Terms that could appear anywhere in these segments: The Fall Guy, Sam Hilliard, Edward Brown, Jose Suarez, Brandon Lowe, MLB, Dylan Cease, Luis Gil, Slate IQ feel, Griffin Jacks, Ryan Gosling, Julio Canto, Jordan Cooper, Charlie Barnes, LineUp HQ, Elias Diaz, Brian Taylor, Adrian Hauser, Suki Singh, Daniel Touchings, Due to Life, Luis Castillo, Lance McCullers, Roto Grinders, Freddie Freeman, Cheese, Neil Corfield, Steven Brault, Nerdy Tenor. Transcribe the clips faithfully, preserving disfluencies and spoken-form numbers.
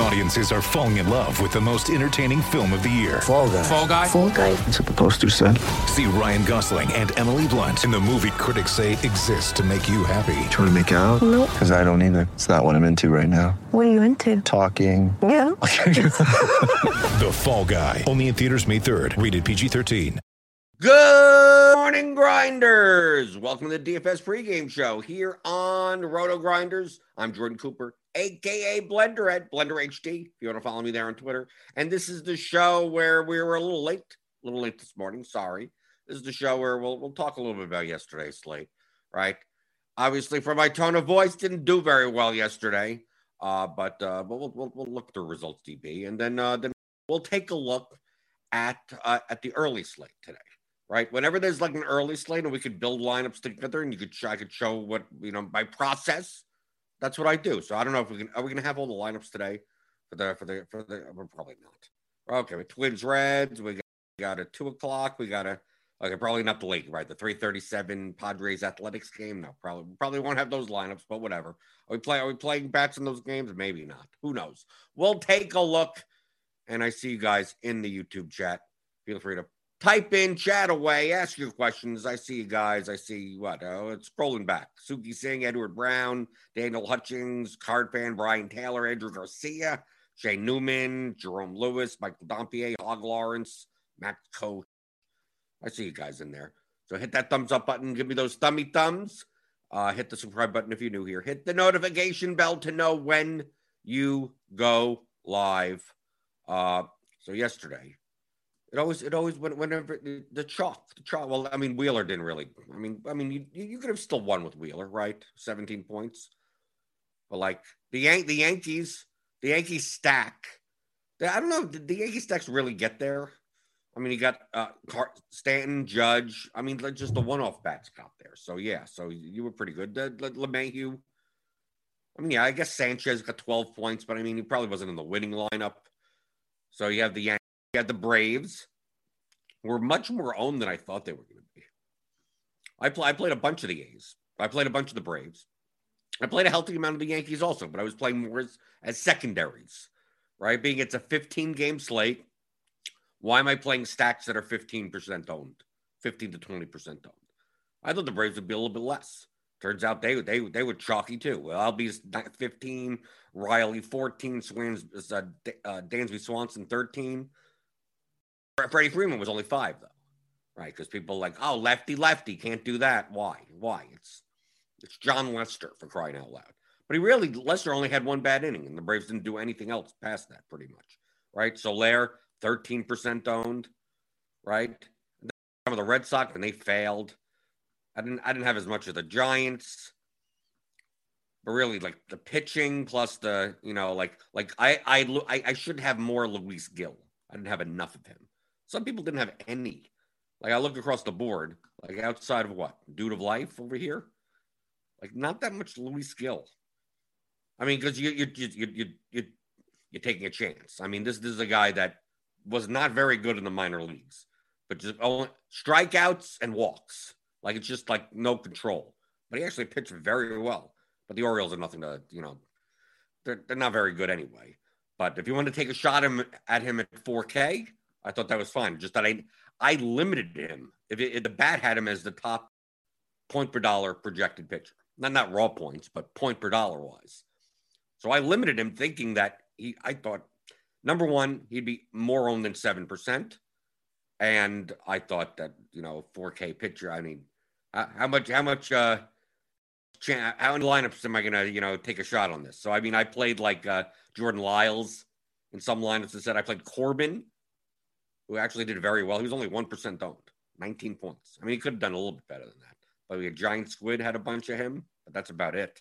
Audiences are falling in love with the most entertaining film of the year. Fall Guy. Fall Guy? Fall Guy. That's what the poster said. See Ryan Gosling and Emily Blunt in the movie critics say exists to make you happy. Trying to make it out? Nope. Because I don't either. It's not what I'm into right now. What are you into? Talking. Yeah. The Fall Guy. Only in theaters May third. Rated P G thirteen. Good morning, Grinders. Welcome to the D F S pregame show here on Roto Grinders. I'm Jordan Cooper, a k a. Blender at Blender H D, if you want to follow me there on Twitter. And this is the show where we were a little late, a little late this morning, sorry. This is the show where we'll we'll talk a little bit about yesterday's slate, right? Obviously, for my tone of voice, didn't do very well yesterday, uh, but uh, but we'll, we'll we'll look through ResultsDB, and then uh, then we'll take a look at uh, at the early slate today, right? Whenever there's like an early slate, and we could build lineups together, and you could I could show what you know my process. That's what I do. So I don't know if we can, are we going to have all the lineups today for the, for the, for the, we're probably not. Okay. We Twins Reds. We got, we got a two o'clock. We got a, okay. Probably not the late, right? The three thirty-seven Padres Athletics game. No, probably, probably won't have those lineups, but whatever. Are we playing, are we playing bats in those games? Maybe not. Who knows? We'll take a look. And I see you guys in the YouTube chat. Feel free to type in, chat away, ask your questions. I see you guys. I see what? Oh, it's scrolling back. Suki Singh, Edward Brown, Daniel Hutchings, Card Fan, Brian Taylor, Andrew Garcia, Jay Newman, Jerome Lewis, Michael Dompier, Hog Lawrence, Matt Co. I see you guys in there. So hit that thumbs up button. Give me those thummy thumbs. Uh, hit the subscribe button if you're new here. Hit the notification bell to know when you go live. Uh, so yesterday. It always, it always, whenever the chalk, the chalk. Well, I mean, Wheeler didn't really. I mean, I mean, you, you could have still won with Wheeler, right? seventeen points, but like the Yan- the Yankees, the Yankees stack. They, I don't know. Did the Yankees stacks really get there? I mean, you got uh, Car- Stanton, Judge. I mean, just the one-off bats got there. So yeah, so you were pretty good. The, the, LeMahieu. I mean, yeah, I guess Sanchez got twelve points, but I mean, he probably wasn't in the winning lineup. So you have the Yankees. Yeah, the Braves were much more owned than I thought they were going to be. I, play, I played a bunch of the A's. I played a bunch of the Braves. I played a healthy amount of the Yankees also, but I was playing more as, as secondaries, right? Being it's a fifteen-game slate, why am I playing stacks that are fifteen percent owned, fifteen to twenty percent owned? I thought the Braves would be a little bit less. Turns out they they they were chalky too. Well, Albies fifteen, Riley fourteen, Swans, uh, uh, Dansby Swanson thirteen. Freddie Freeman was only five, though, right? Because people are like, oh, lefty, lefty, can't do that. Why? Why? It's it's John Lester, for crying out loud. But he really, Lester only had one bad inning, and the Braves didn't do anything else past that, pretty much, right? Soler, thirteen percent owned, right? And then the Red Sox, and they failed. I didn't I didn't have as much of the Giants. But really, like, the pitching plus the, you know, like, like I, I, I, I should have more Luis Gil. I didn't have enough of him. Some people didn't have any. Like, I look across the board, like, outside of what? Due to Life over here? Like, not that much Luis Gil. I mean, because you, you, you, you, you, you, you're taking a chance. I mean, this, this is a guy that was not very good in the minor leagues. But just only strikeouts and walks. Like, it's just, like, no control. but he actually pitched very well. But the Orioles are nothing to, you know, they're, they're not very good anyway. But if you want to take a shot him, at him at four K, I thought that was fine. Just that I I limited him. If, it, if the bat had him as the top point per dollar projected pitcher, not not raw points, but point per dollar wise. So I limited him thinking that he, I thought, number one, he'd be more owned than seven percent. And I thought that, you know, four K pitcher, I mean, how much, how much, uh, cha- how many lineups am I going to, you know, take a shot on this? So, I mean, I played like uh, Jordan Lyles in some lineups and said I played Corbin, who actually did very well. He was only one percent owned, nineteen points. I mean, he could have done a little bit better than that. But we had Giant Squid had a bunch of him, but that's about it.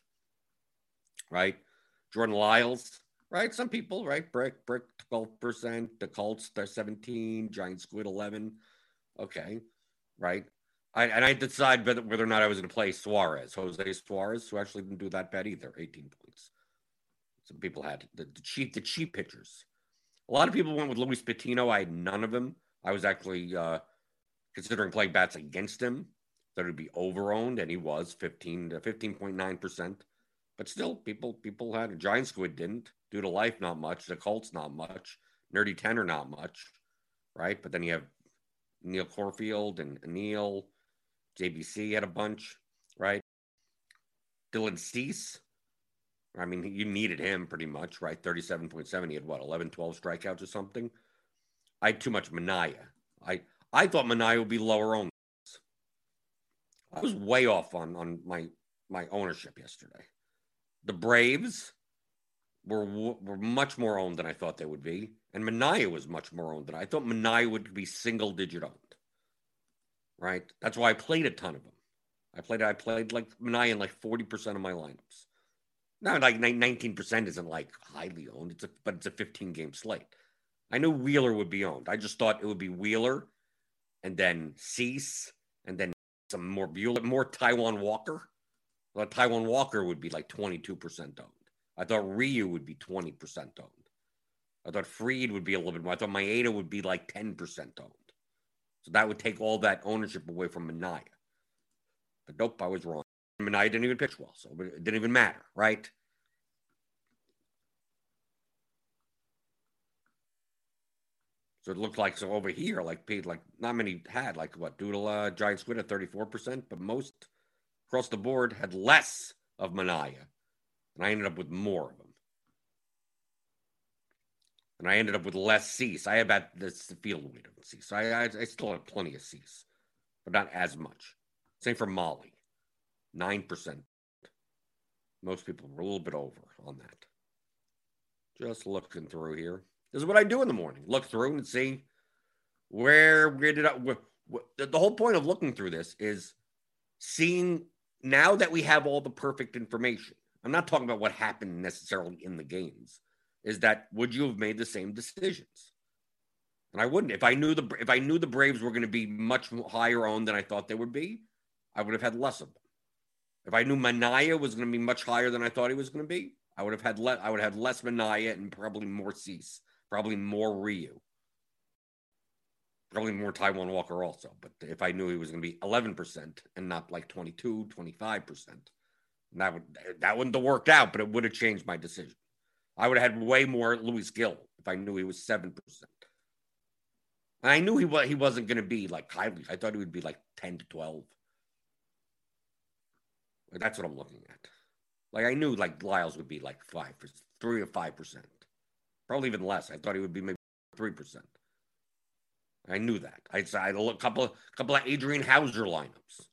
Right? Jordan Lyles. Right, some people, right? Brick, Brick, twelve percent. The Colts, they're seventeen. Giant Squid, eleven. Okay, right. I, and I decide whether, whether or not I was going to play Suarez, Jose Suarez, who actually didn't do that bad either, eighteen points. Some people had the, the cheap, the cheap pitchers. A lot of people went with Luis Patino. I had none of them. I was actually uh, considering playing bats against him. That would be overowned, and he was fifteen to fifteen point nine percent. But still, people people had a Giant Squid didn't. Due to Life, not much. The Colts, not much. Nerdy Tenor, not much. Right? But then you have Neil Corfield and Neil J B C had a bunch. Right? Dylan Cease. I mean, you needed him pretty much. Right? thirty-seven point seven. He had, what, eleven, twelve strikeouts or something? I had too much Minaya. I, I thought Minaya would be lower owned. I was way off on, on my, my ownership yesterday. The Braves were were much more owned than I thought they would be. And Minaya was much more owned than I, I thought Minaya would be single-digit owned. Right? That's why I played a ton of them. I played I played like Minaya in like forty percent of my lineups. Now, like nineteen percent isn't like highly owned, it's a, but it's a fifteen-game slate. I knew Wheeler would be owned. I just thought it would be Wheeler and then Cease and then some more Bueller, more Taiwan Walker. I thought Taiwan Walker would be like twenty-two percent owned. I thought Ryu would be twenty percent owned. I thought Freed would be a little bit more. I thought Maeda would be like ten percent owned. So that would take all that ownership away from Minaya. But nope, I was wrong. Minaya didn't even pitch well, so it didn't even matter, right? So it looked like, so over here, like, like not many had, like, what, Doodle, uh, Giant Squid at thirty-four percent, but most across the board had less of Minaya. And I ended up with more of them. And I ended up with less Cease. I had about this the field weight of Cease. So I, I, I still had plenty of Cease, but not as much. Same for Molly, nine percent. Most people were a little bit over on that. Just looking through here. This is what I do in the morning. Look through and see where we did. I, where, where, the whole point of looking through this is seeing now that we have all the perfect information. I'm not talking about what happened necessarily in the games, is that would you have made the same decisions? And I wouldn't. If I knew the if I knew the Braves were going to be much higher owned than I thought they would be, I would have had less of them. If I knew Minaya was going to be much higher than I thought he was going to be, I would have had less I would have had less Minaya and probably more Cease, probably more Ryu. Probably more Taiwan Walker also, but if I knew he was going to be eleven percent and not like twenty-two, twenty-five percent, that would that wouldn't have worked out, but it would have changed my decision. I would have had way more Luis Gil if I knew he was seven percent. And I knew he was he wasn't going to be like highly. I thought he would be like ten to twelve. That's what I'm looking at. Like I knew like Lyles would be like five, three or five percent, probably even less. I thought he would be maybe three percent. I knew that. I had a couple of, couple of Adrian Hauser lineups.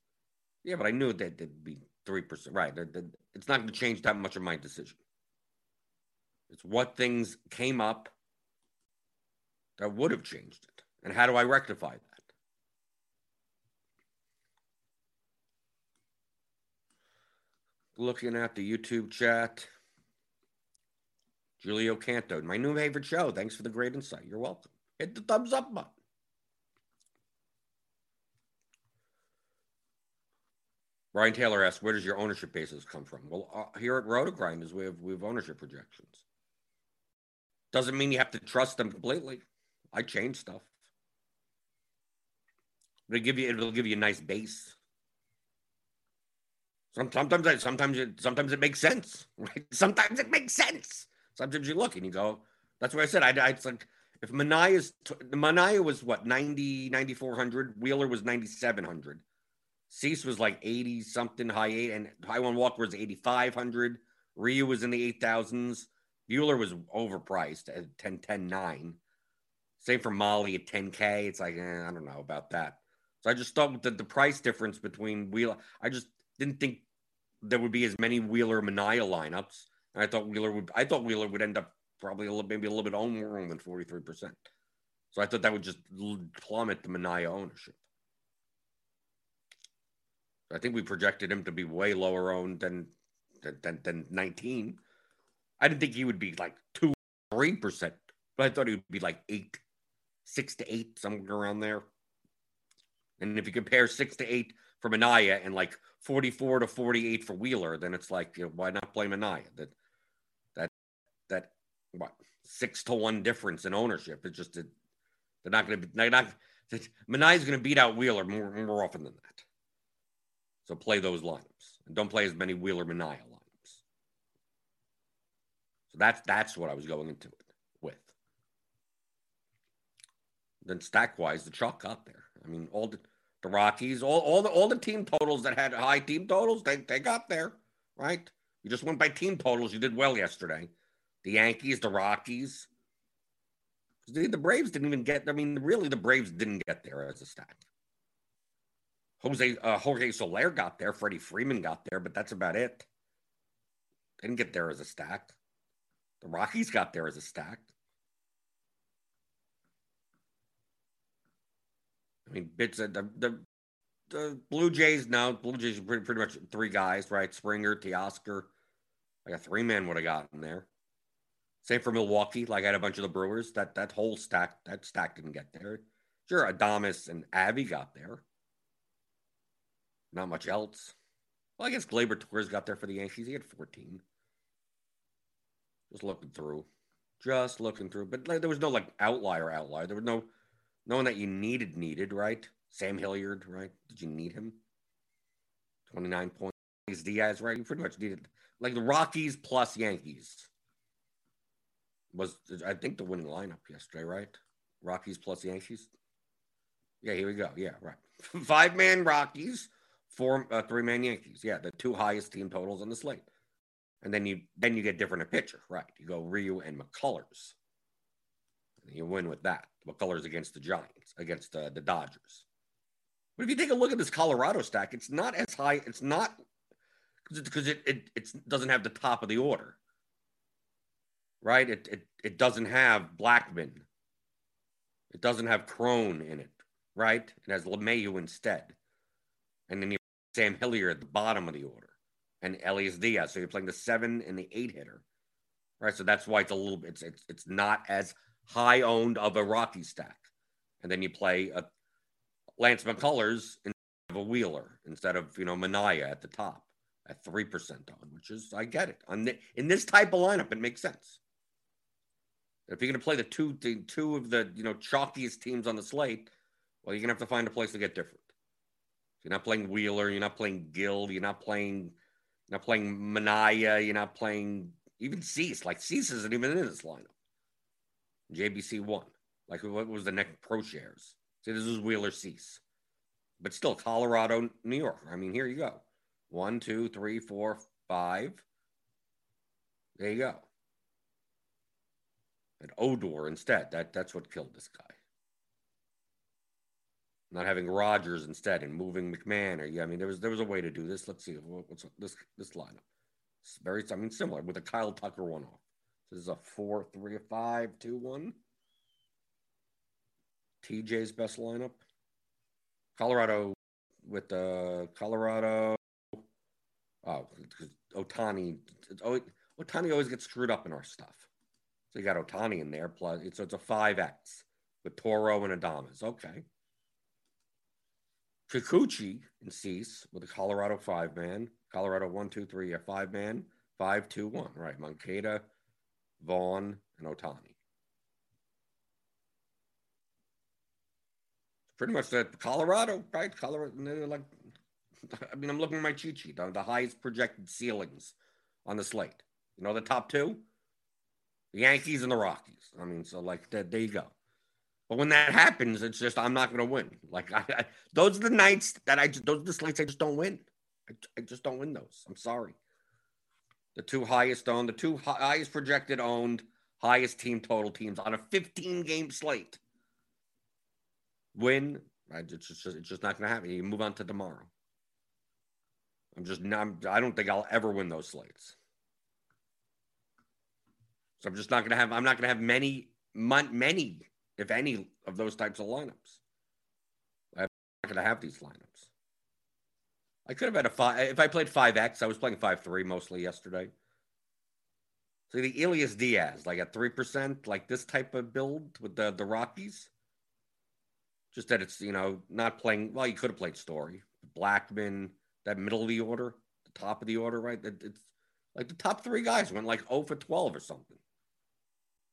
Yeah, but I knew that they'd be three percent. Right. It's not going to change that much of my decision. It's what things came up that would have changed it. And how do I rectify that? Looking at the YouTube chat. Julio Canto, my new favorite show. Thanks for the great insight. You're welcome. Hit the thumbs up button. Brian Taylor asks, where does your ownership basis come from? Well, uh, here at Roto Grinders, we have, we have ownership projections. Doesn't mean you have to trust them completely. I change stuff. It'll give you, it'll give you a nice base. Sometimes I, sometimes it, sometimes it makes sense. Right? Sometimes it makes sense. Sometimes you look and you go, that's what I said. I, I it's like, if Manaya's, Manaya was what, ninety, ninety-four hundred, Wheeler was ninety-seven hundred. Cease was like eighty something, high eight, and high one Walker was eighty-five hundred. Ryu was in the eight thousands. Bueller was overpriced at ten ten nine. Same for Molly at ten K. It's like, eh, I don't know about that. So I just thought that the price difference between Wheeler, I just didn't think there would be as many Wheeler Minaya lineups. And I thought Wheeler would, I thought Wheeler would end up probably a little, maybe a little bit more than forty-three percent. So I thought that would just plummet the Minaya ownership. I think we projected him to be way lower owned than than than nineteen. I didn't think he would be like two, three percent, but I thought he would be like eight, six to eight, somewhere around there. And if you compare six to eight for Minaya and like forty-four to forty-eight for Wheeler, then it's like, you know, why not play Minaya? That that that what six to one difference in ownership. It's just that they're not going to be they're not Manaya's going to beat out Wheeler more, more often than that. So play those lineups and don't play as many Wheeler Minaya lineups. So that's that's what I was going into it with. Then stack wise, the chalk got there. I mean, all the, the Rockies, all all the all the team totals that had high team totals, they they got there, right? You just went by team totals. You did well yesterday. The Yankees, the Rockies, the, the Braves didn't even get. I mean, really, the Braves didn't get there as a stack. Jose, uh, Jorge Soler got there. Freddie Freeman got there, but that's about it. Didn't get there as a stack. The Rockies got there as a stack. I mean, it's a, the, the the Blue Jays now. Blue Jays are pretty, pretty much three guys, right? Springer, Teoscar. Like a three man would have gotten there. Same for Milwaukee. Like I had a bunch of the Brewers. That that whole stack, that stack didn't get there. Sure, Adames and Avi got there. Not much else. Well, I guess Gleyber Torres got there for the Yankees. He had fourteen. Just looking through. Just looking through. But like, there was no, like, outlier outlier. There was no, no one that you needed needed, right? Sam Hilliard, right? Did you need him? twenty-nine points. Diaz, right? You pretty much needed. Like, the Rockies plus Yankees was, I think, the winning lineup yesterday, right? Rockies plus Yankees. Yeah, here we go. Yeah, right. Five-man Rockies. Four, uh, three-man Yankees, yeah, the two highest team totals on the slate, and then you then you get different a pitcher, right? You go Ryu and McCullers, and you win with that. McCullers against the Giants, against uh, the Dodgers. But if you take a look at this Colorado stack, it's not as high. It's not because it it it's, doesn't have the top of the order, right? It it it doesn't have Blackman. It doesn't have Crone in it, right? It has LeMahieu instead, and then you. Sam Hilliard at the bottom of the order, and Elias Diaz. So you're playing the seven and the eight hitter, right? So that's why it's a little bit. It's it's, it's not as high owned of a Rocky stack. And then you play a Lance McCullers instead of a Wheeler instead of you know Minaya at the top at three percent on, which is I get it. On the, in this type of lineup, it makes sense. If you're going to play the two the, two of the you know chalkiest teams on the slate, well, you're going to have to find a place to get different. You're not playing Wheeler. You're not playing Gill. You're not playing, you're not playing Minaya. You're not playing even Cease. Like Cease isn't even in this lineup. J B C won. Like what was the next pro shares? See, this is Wheeler Cease, but still Colorado, New York. I mean, here you go. One, two, three, four, five. There you go. And Odor instead. That that's what killed this guy. Not having Rodgers instead and moving McMahon, or yeah, I mean, there was there was a way to do this. Let's see what's this this lineup. It's very, I mean, similar with a Kyle Tucker one off. So this is a four three five two one. T J's best lineup. Colorado with uh, Colorado. Oh, because Otani, Otani always gets screwed up in our stuff. So you got Otani in there plus. So it's a five X with Toro and Adames. Okay. Kikuchi and Cease with a Colorado five-man. Colorado one, two, three, a five-man. Five, two, one. Right, Moncada, Vaughn, and Otani. Pretty much that Colorado, right? Colorado, like I mean, I'm looking at my cheat sheet on the highest projected ceilings on the slate. You know, the top two, the Yankees and the Rockies. I mean, so like that, there you go. But when that happens, it's just, I'm not going to win. Like I, I, those are the nights that I, just, those are the slates I just don't win. I, I just don't win those. I'm sorry. The two highest owned, the two highest projected owned, highest team total teams on a fifteen game slate. Win. I just, it's just, it's just not going to happen. You move on to tomorrow. I'm just not, I don't think I'll ever win those slates. So I'm just not going to have, I'm not going to have many, many, if any of those types of lineups. I'm not going to have these lineups. I could have had a five, if I played five X, I was playing five three mostly yesterday. So the Elias Diaz, like at three percent, like this type of build with the, the Rockies. Just that it's, you know, not playing, well, you could have played Story, Blackman, that middle of the order, the top of the order, right? It's like the top three guys went like oh for twelve or something.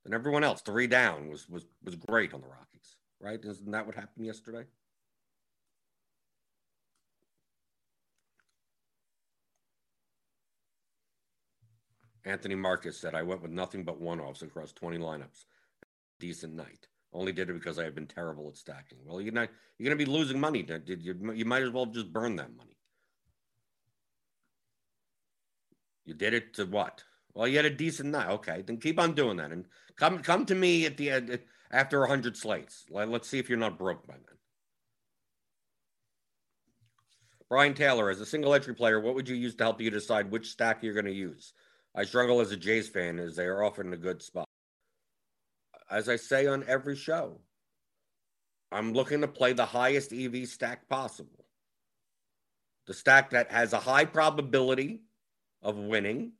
And everyone else, three down, was was was great on the Rockies, right? Isn't that what happened yesterday? Anthony Marcus said, I went with nothing but one-offs across twenty lineups. Decent night. Only did it because I have been terrible at stacking. Well, you're not, you're going to be losing money. You, you might as well just burn that money. You did it to what? Well, you had a decent night. Okay, then keep on doing that. And come come to me at the end, after one hundred slates. Let's see if you're not broke by then. Brian Taylor, as a single entry player, what would you use to help you decide which stack you're going to use? I struggle as a Jays fan as they are often in a good spot. As I say on every show, I'm looking to play the highest E V stack possible. The stack that has a high probability of winning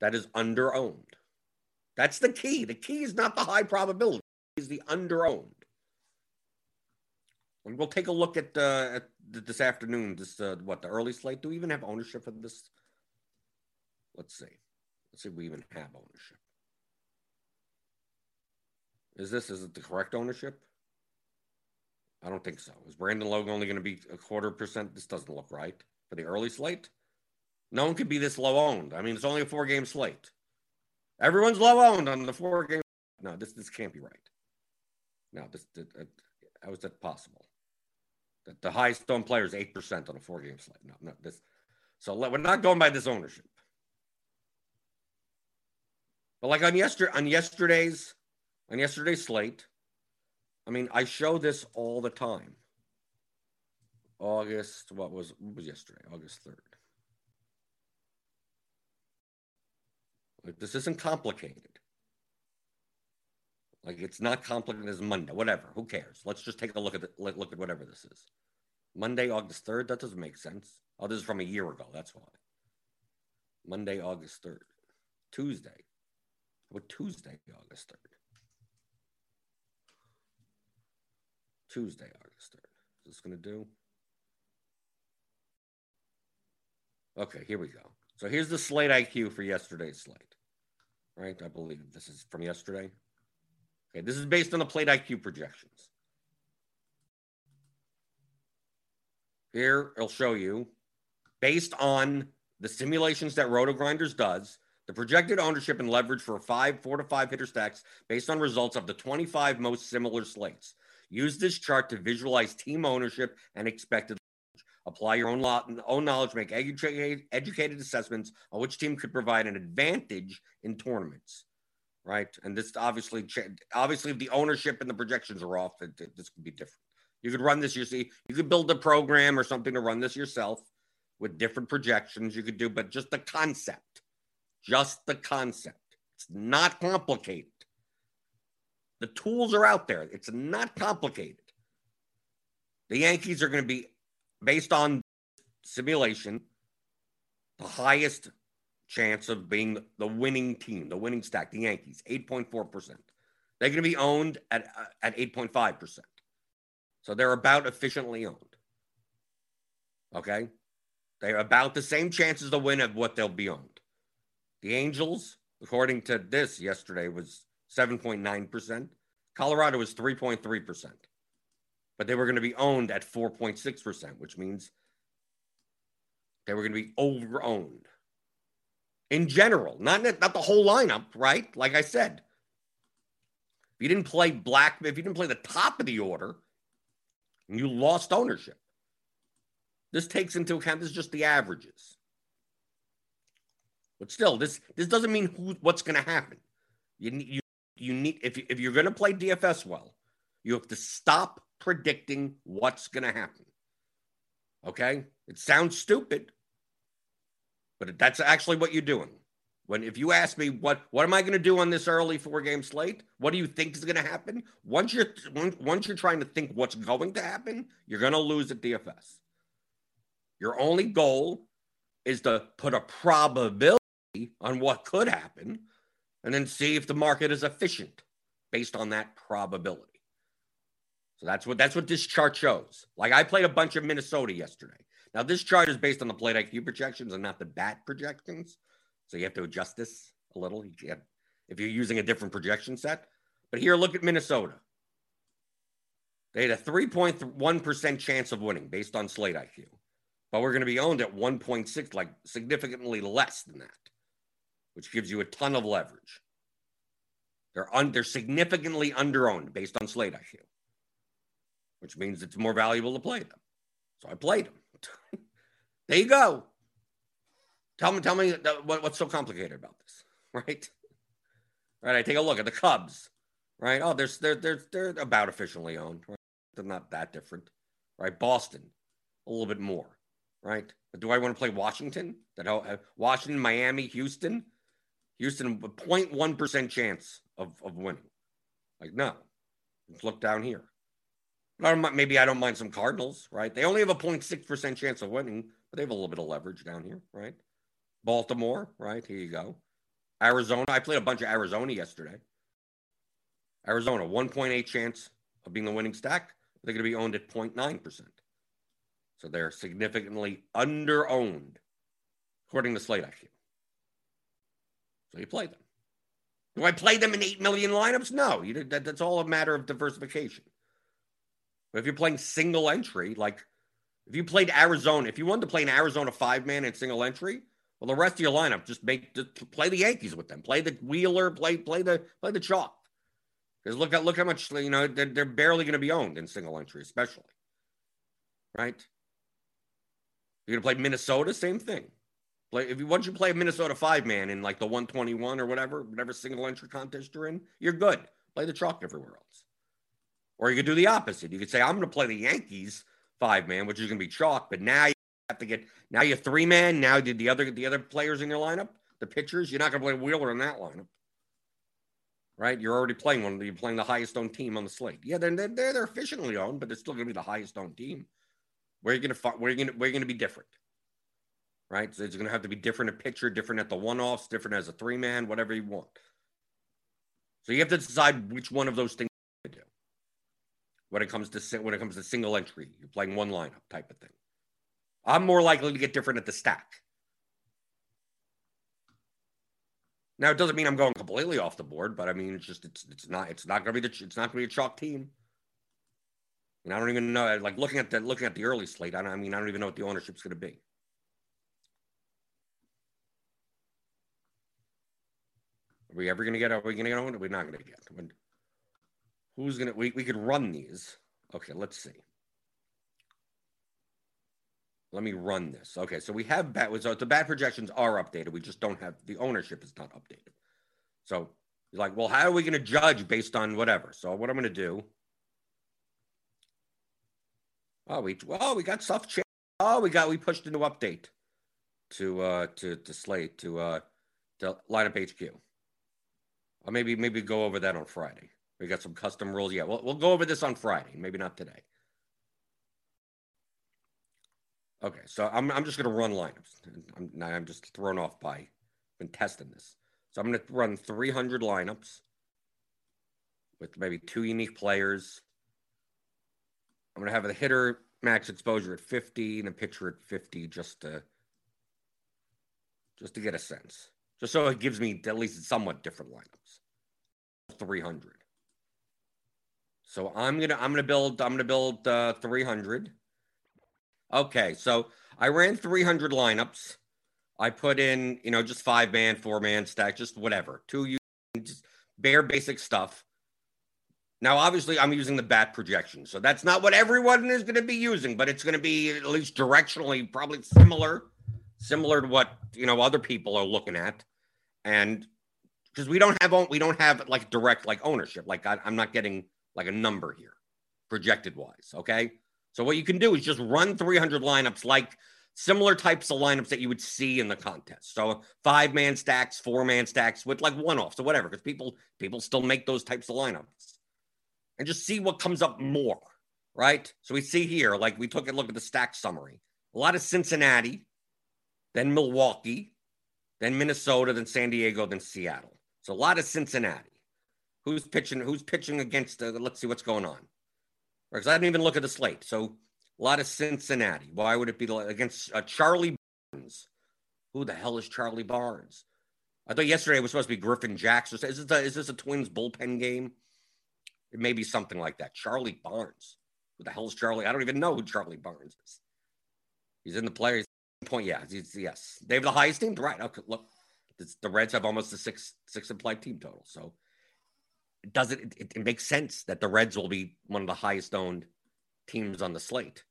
that is underowned. That's the key. The key is not the high probability. It's the underowned. And we'll take a look at, uh, at this afternoon, this, uh, what, the early slate. Do we even have ownership of this? Let's see. Let's see if we even have ownership. Is this, is it the correct ownership? I don't think so. Is Brandon Logue only going to be a quarter percent? This doesn't look right for the early slate. No one could be this low-owned. I mean, it's only a four-game slate. Everyone's low-owned on the four-game. No, this this can't be right. No, this, this uh, how is that possible? That the highest owned player is eight percent on a four-game slate. No, no, this. So let, we're not going by this ownership. But like on yesterday, on yesterday's, on yesterday's slate, I mean, I show this all the time. August, what was what was yesterday? August third. Like, this isn't complicated. Like, it's not complicated as Monday, whatever. Who cares? Let's just take a look at the, let, look at whatever this is. Monday, August third. That doesn't make sense. Oh, this is from a year ago. That's why. Monday, August third. Tuesday. How about Tuesday, August third? Tuesday, August third. Is this going to do? Okay, here we go. So here's the Slate I Q for yesterday's slate, right? I believe this is from yesterday. Okay, this is based on the Slate I Q projections. Here, it'll show you, based on the simulations that Roto Grinders does, the projected ownership and leverage for five, four to five hitter stacks based on results of the twenty-five most similar slates. Use this chart to visualize team ownership and expected. Apply your own lot and own knowledge, make edu- educated assessments on which team could provide an advantage in tournaments, right? And this obviously, obviously, if the ownership and the projections are off, it, it, this could be different. You could run this, you see, you could build a program or something to run this yourself with different projections you could do, but just the concept, just the concept. It's not complicated. The tools are out there. It's not complicated. The Yankees are going to be, based on simulation, the highest chance of being the winning team, the winning stack, the Yankees, eight point four percent. They're going to be owned at at eight point five percent. So they're about efficiently owned. Okay? They're about the same chances to win of what they'll be owned. The Angels, according to this yesterday, was seven point nine percent. Colorado was three point three percent. But they were going to be owned at four point six percent, which means They were going to be over-owned. In general, not, not the whole lineup, right? Like I said, if you didn't play black, if you didn't play the top of the order, you lost ownership. This takes into account, this is just the averages. But still, this this doesn't mean who, what's going to happen. You, you, you need if, you, if you're going to play D F S well, you have to stop predicting what's going to happen. Okay? It sounds stupid, but that's actually what you're doing. When if you ask me, what, what am I going to do on this early four-game slate? What do you think is going to happen? Once you're, once you're trying to think what's going to happen, you're going to lose at D F S. Your only goal is to put a probability on what could happen and then see if the market is efficient based on that probability. So that's what that's what this chart shows. Like I played a bunch of Minnesota yesterday. Now this chart is based on the Plate I Q projections and not the B A T projections. So you have to adjust this a little if you're using a different projection set. But here, look at Minnesota. They had a three point one percent chance of winning based on Slate I Q. But we're going to be owned at one point six, like significantly less than that, which gives you a ton of leverage. They're, un- they're significantly underowned based on Slate I Q, which means it's more valuable to play them. So I played them. There you go. Tell me, tell me what, what's so complicated about this, right? All right, I take a look at the Cubs, right? Oh, they're, they're, they're, they're about officially owned. Right? They're not that different, right? Boston, a little bit more. Right? But do I want to play Washington? That Washington, Miami, Houston? Houston, a zero point one percent chance of, of winning. Like, no. Let's look down here. I don't, maybe I don't mind some Cardinals, right? They only have a zero point six percent chance of winning, but they have a little bit of leverage down here, right? Baltimore, right? Here you go. Arizona. I played a bunch of Arizona yesterday. Arizona, one point eight chance of being the winning stack. They're going to be owned at zero point nine percent. So they're significantly underowned, according to Slate I Q. So you play them. Do I play them in eight million lineups? No, you, that, that's all a matter of diversification. But if you're playing single entry, like if you played Arizona, if you wanted to play an Arizona five-man in single entry, well, the rest of your lineup, just make just play the Yankees with them. Play the Wheeler, play play the play the chalk. Because look, look how much, you know, they're, they're barely going to be owned in single entry, especially. Right? You're going to play Minnesota, same thing. Play if you Once you play a Minnesota five-man in like the one twenty-one or whatever, whatever single-entry contest you're in, you're good. Play the chalk everywhere else. Or you could do the opposite. You could say, I'm going to play the Yankees five-man, which is going to be chalk, but now you have to get, now you're three-man, now did the other the other players in your lineup, the pitchers, you're not going to play Wheeler in that lineup. Right? You're already playing one, you're playing the highest-owned team on the slate. Yeah, they're, they're, they're efficiently owned, but they're still going to be the highest-owned team. Where you're gonna where you're gonna where you're gonna be different, right? So it's gonna have to be different at pitcher, different at the one-offs, different as a three-man, whatever you want. So you have to decide which one of those things to do. When it comes to when it comes to single entry, you're playing one lineup type of thing. I'm more likely to get different at the stack. Now it doesn't mean I'm going completely off the board, but I mean it's just it's it's not it's not gonna be the, it's not gonna be a chalk team. And I don't even know, like looking at the, looking at the early slate, I, don't, I mean, I don't even know what the ownership's going to be. Are we ever going to get, are we going to get owned? We're not going to get owned. Who's going to, we, we could run these. Okay, let's see. Let me run this. Okay, so we have, bat, so the bat projections are updated. We just don't have, the ownership is not updated. So you're like, well, how are we going to judge based on whatever? So what I'm going to do, Oh, we oh we got soft change. Oh, we got we pushed a new update to uh to to Slate to uh to LineUp H Q. Or maybe maybe go over that on Friday. We got some custom rules. Yeah, we'll we'll go over this on Friday. Maybe not today. Okay, so I'm I'm just gonna run lineups. I'm I'm just thrown off by I've been testing this. So I'm gonna run three hundred lineups with maybe two unique players. I'm going to have the hitter max exposure at fifty and the pitcher at fifty just to just to get a sense. Just so it gives me at least somewhat different lineups. three hundred. So I'm going to I'm going to build I'm going to build uh, three hundred. Okay, so I ran three hundred lineups. I put in, you know, just five man, four man stack, just whatever, two, just bare basic stuff. Now, obviously, I'm using the bat projection, so that's not what everyone is going to be using, but it's going to be at least directionally probably similar, similar to what, you know, other people are looking at, and because we don't have we don't have like direct like ownership, like I, I'm not getting like a number here, projected wise. Okay, so what you can do is just run three hundred lineups like. Similar types of lineups that you would see in the contest. So five-man stacks, four-man stacks with like one-offs or whatever, because people people still make those types of lineups. And just see what comes up more, right? So we see here, like we took a look at the stack summary. A lot of Cincinnati, then Milwaukee, then Minnesota, then San Diego, then Seattle. So a lot of Cincinnati. Who's pitching, who's pitching against, uh, let's see what's going on. Because I didn't even look at the slate. So a lot of Cincinnati. Why would it be against uh, Charlie Barnes? Who the hell is Charlie Barnes? I thought yesterday it was supposed to be Griffin Jacks. Is this a, is this a Twins bullpen game? It may be something like that. Charlie Barnes. Who the hell is Charlie? I don't even know who Charlie Barnes is. He's in the players' point. Yeah, he's, yes. They have the highest team? Right. Okay, look, it's, the Reds have almost the six, six implied team total. So it doesn't, it, it makes sense that the Reds will be one of the highest owned teams on the slate.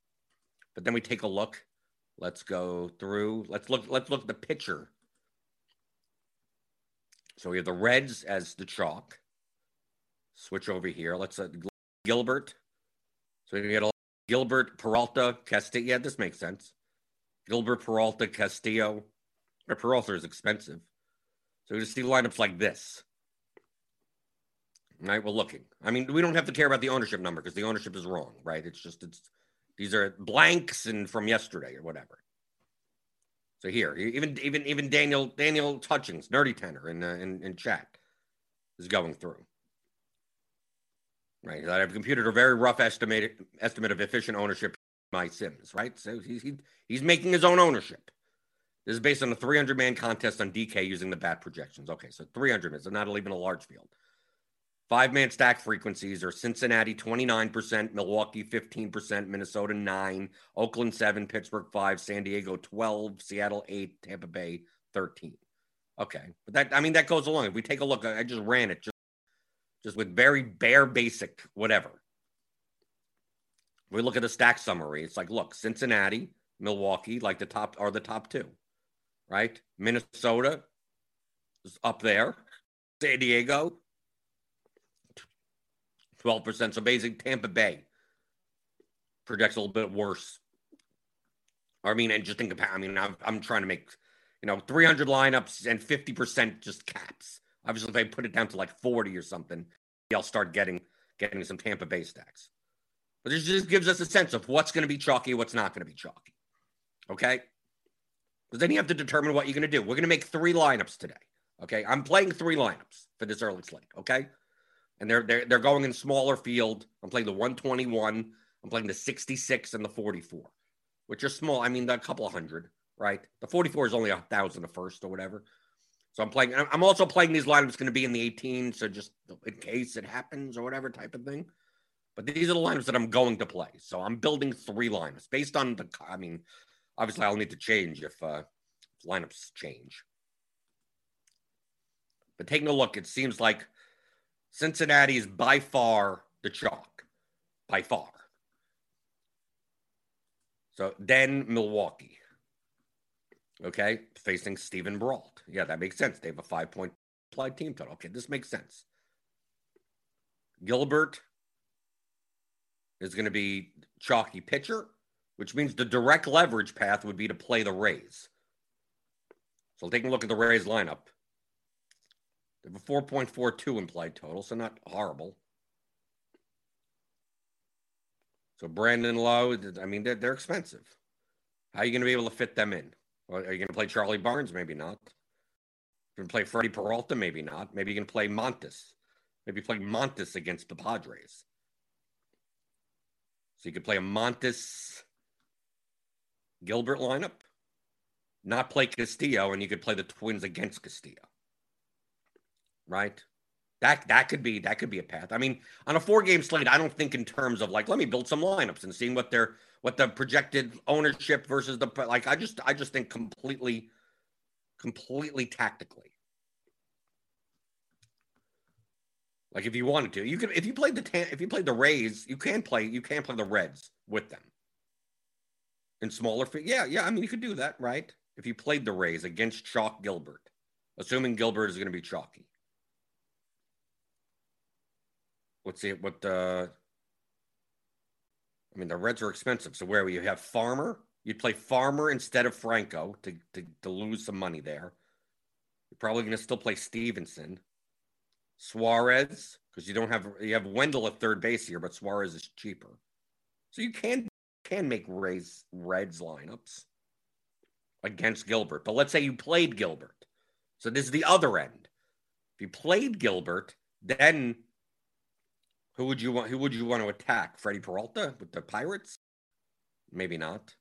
But then we take a look. Let's go through. Let's look. Let's look at the pitcher. So we have the Reds as the chalk. Switch over here. Let's uh, Gilbert. So we get a Gilbert, Peralta, Castillo. Yeah, this makes sense. Gilbert, Peralta, Castillo. Or Peralta is expensive. So we just see lineups like this. Right, we're looking. I mean, we don't have to care about the ownership number because the ownership is wrong, right? It's just it's. These are blanks and from yesterday or whatever. So here, even even even Daniel Daniel Touchings, Nerdy Tenor in, uh, in in chat is going through. Right, I've computed a very rough estimated estimate of efficient ownership. My Sims, right? So he's he, he's making his own ownership. This is based on a three hundred man contest on D K using the bat projections. Okay, so three hundred is so not even a large field. Five-man stack frequencies are Cincinnati twenty-nine percent, Milwaukee fifteen percent, Minnesota nine, Oakland seven, Pittsburgh five, San Diego twelve, Seattle eight, Tampa Bay thirteen. Okay, but that I mean that goes along. If we take a look, I just ran it just, just with very bare basic whatever. If we look at the stack summary. It's like look, Cincinnati, Milwaukee, like the top are the top two, right? Minnesota is up there, San Diego. twelve percent. So basically, Tampa Bay projects a little bit worse. I mean, and just think about, I mean, I'm, I'm trying to make, you know, three hundred lineups and fifty percent just caps. Obviously, if I put it down to like forty or something, I'll start getting getting some Tampa Bay stacks. But this just gives us a sense of what's going to be chalky, what's not going to be chalky. Okay? Because then you have to determine what you're going to do. We're going to make three lineups today. Okay? I'm playing three lineups for this early slate. Okay? And they're, they're they're going in smaller field. I'm playing the one twenty-one. I'm playing the sixty-six and the forty-four, which are small. I mean, a couple of hundred, right? The forty-four is only a thousand a first or whatever. So I'm playing. I'm also playing these lineups going to be in the eighteen, so just in case it happens or whatever type of thing. But these are the lineups that I'm going to play. So I'm building three lineups based on the. I mean, obviously I'll need to change if uh, lineups change. But taking a look, it seems like. Cincinnati is by far the chalk, by far. So then Milwaukee, okay, facing Steven Brault. Yeah, that makes sense. They have a five-point implied team total. Okay, this makes sense. Gilbert is going to be chalky pitcher, which means the direct leverage path would be to play the Rays. So taking a look at the Rays lineup. They have a four point four two implied total, so not horrible. So Brandon Lowe, I mean, they're, they're expensive. How are you going to be able to fit them in? Well, are you going to play Charlie Barnes? Maybe not. You can play Freddie Peralta? Maybe not. Maybe you can play Montes. Maybe play Montes against the Padres. So you could play a Montes Gilbert lineup, not play Castillo, and you could play the Twins against Castillo. Right? That that could be that could be a path. I mean, on a four-game slate, I don't think in terms of like, let me build some lineups and seeing what their what the projected ownership versus the like. I just I just think completely, completely tactically. Like if you wanted to, you could if you played the if you played the Rays, you can play you can play the Reds with them in smaller. Yeah, yeah. I mean, you could do that, right? If you played the Rays against Chalk Gilbert, assuming Gilbert is going to be chalky. Let's see what the, I mean, the Reds are expensive. So where you have Farmer, you'd play Farmer instead of Franco to, to, to lose some money there. You're probably going to still play Stevenson. Suarez, because you don't have, you have Wendell at third base here, but Suarez is cheaper. So you can, can make Rays, Reds lineups against Gilbert. But let's say you played Gilbert. So this is the other end. If you played Gilbert, then... Who would you want? Who would you want to attack? Freddie Peralta with the Pirates? Maybe not.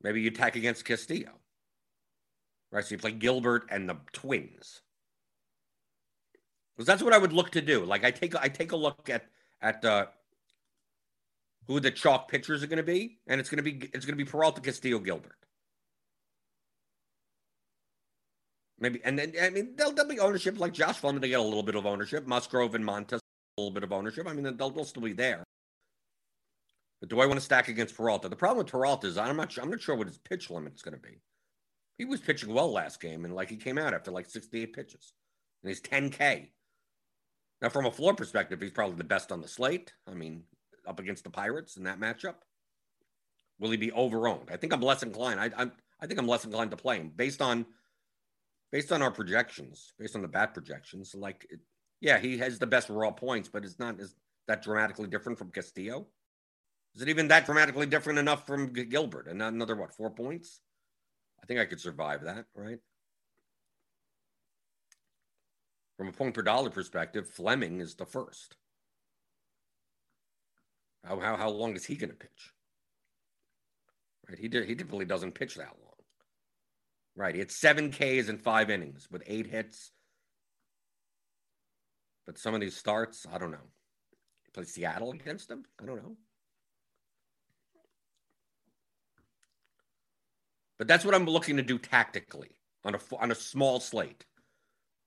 Maybe you attack against Castillo, right? So you play Gilbert and the Twins, because that's what I would look to do. Like I take I take a look at at uh, who the chalk pitchers are going to be, and it's going to be it's going to be Peralta, Castillo, Gilbert. Maybe, and then, I mean, they'll, they'll be ownership, like Josh Fleming, they get a little bit of ownership. Musgrove and Montes, a little bit of ownership. I mean, they'll, they'll still be there. But do I want to stack against Peralta? The problem with Peralta is I'm not, I'm not sure what his pitch limit is going to be. He was pitching well last game, and, like, he came out after, like, sixty-eight pitches. And he's ten K. Now, from a floor perspective, he's probably the best on the slate. I mean, up against the Pirates in that matchup. Will he be overowned? I think I'm less inclined. I, I'm, I think I'm less inclined to play him based on... Based on our projections, based on the bat projections, like, it, yeah, he has the best raw points, but it's not is that dramatically different from Castillo. Is it even that dramatically different enough from Gilbert? And not another, what, four points? I think I could survive that, right? From a point per dollar perspective, Fleming is the first. How how, how long is he going to pitch? Right, he did, he typically doesn't pitch that long. Right, he had seven Ks in five innings with eight hits. But some of these starts, I don't know. He played Seattle against him? I don't know. But that's what I'm looking to do tactically on a, on a small slate.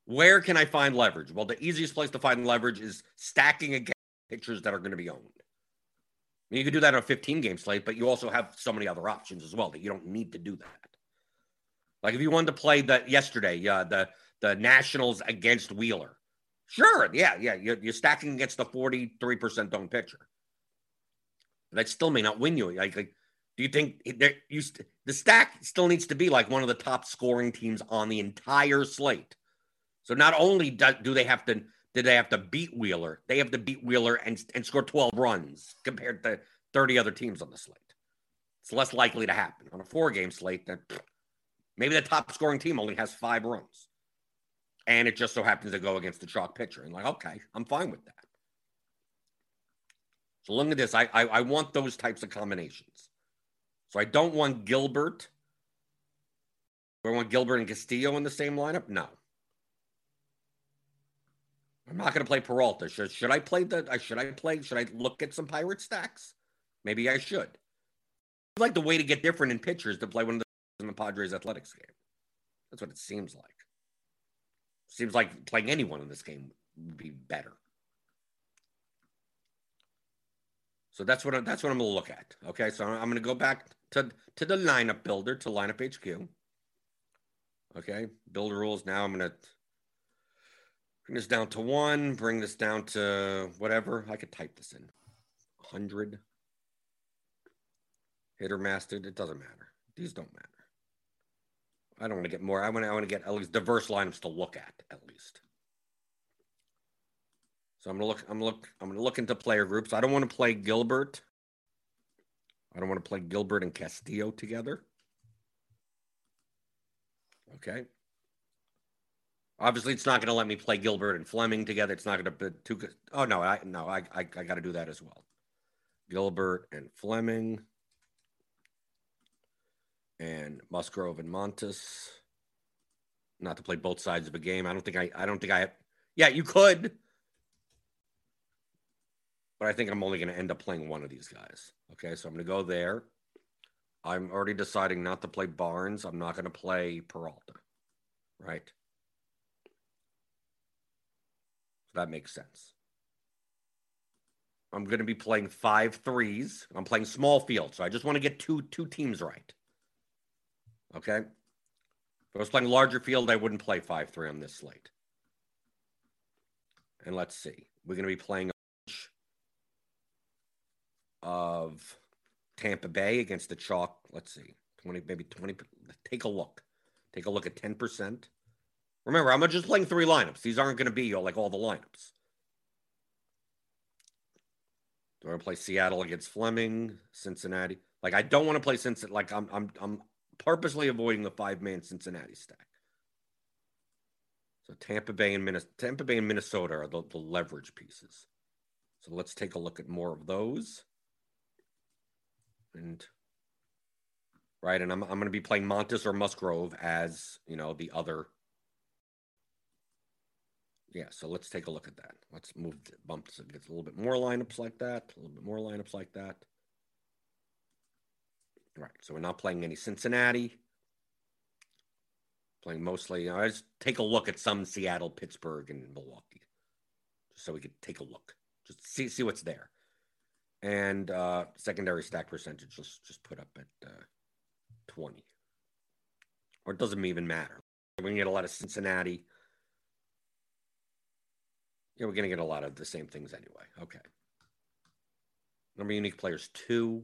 Where can I find leverage? Well, the easiest place to find leverage is stacking against pitchers that are going to be owned. I mean, you could do that on a fifteen-game slate, but you also have so many other options as well that you don't need to do that. Like if you wanted to play the yesterday, uh, the the Nationals against Wheeler, sure, yeah, yeah, you're, you're stacking against the forty-three percent owned pitcher. That still may not win you. Like, like do you think there, you st- the stack still needs to be like one of the top scoring teams on the entire slate? So not only do, do they have to do they have to beat Wheeler, they have to beat Wheeler and and score twelve runs compared to thirty other teams on the slate. It's less likely to happen on a four-game slate that. Maybe the top-scoring team only has five runs, and it just so happens to go against the chalk pitcher. And like, okay, I'm fine with that. So look at this. I, I I want those types of combinations. So I don't want Gilbert. Do I want Gilbert and Castillo in the same lineup? No. I'm not going to play Peralta. Should, should I play the? Should I play? Should I look at some Pirate stacks? Maybe I should. I like the way to get different in pitchers to play one of the. In the Padres Athletics game. That's what it seems like. Seems like playing anyone in this game would be better. So that's what I, that's what I'm going to look at. Okay, so I'm going to go back to, to the lineup builder, to lineup H Q. Okay, build rules. Now I'm going to bring this down to one, bring this down to whatever. I could type this in. one hundred. Hitter mastered. It doesn't matter. These don't matter. I don't want to get more. I want to, I want to get at least diverse lineups to look at, at least. So I'm gonna look. I'm look. I'm gonna look into player groups. I don't want to play Gilbert. I don't want to play Gilbert and Castillo together. Okay. Obviously, it's not going to let me play Gilbert and Fleming together. It's not going to be too good. Oh no, I no, I I, I got to do that as well. Gilbert and Fleming. And Musgrove and Montes. not to play both sides of a game. I don't think I, I don't think I, yeah, you could. But I think I'm only going to end up playing one of these guys. Okay, so I'm going to go there. I'm already deciding not to play Barnes. I'm not going to play Peralta, right? So that makes sense. I'm going to be playing five threes. I'm playing small field, so I just want to get two two teams right. Okay? If I was playing larger field, I wouldn't play five three on this slate. And let's see. We're going to be playing a bunch of Tampa Bay against the chalk. Let's see. twenty, maybe twenty. Take a look. Take a look at ten percent. Remember, I'm just playing three lineups. These aren't going to be like all the lineups. Do I want to play Seattle against Fleming, Cincinnati? Like, I don't want to play Cincinnati. Like, I'm, I'm, I'm purposely avoiding the five-man Cincinnati stack. So Tampa Bay and Minnesota, Tampa Bay and Minnesota are the, the leverage pieces. So let's take a look at more of those. And right, and I'm I'm going to be playing Montes or Musgrove as, you know, the other. Yeah, so let's take a look at that. Let's move the bumps. It gets a little bit more lineups like that. A little bit more lineups like that. Right, so we're not playing any Cincinnati. Playing mostly, you know, I just take a look at some Seattle, Pittsburgh, and Milwaukee, just so we could take a look, just see see what's there. And uh, secondary stack percentage, let's just put up at uh, twenty. Or it doesn't even matter. We can get a lot of Cincinnati. Yeah, we're going to get a lot of the same things anyway. Okay. Number of unique players, two.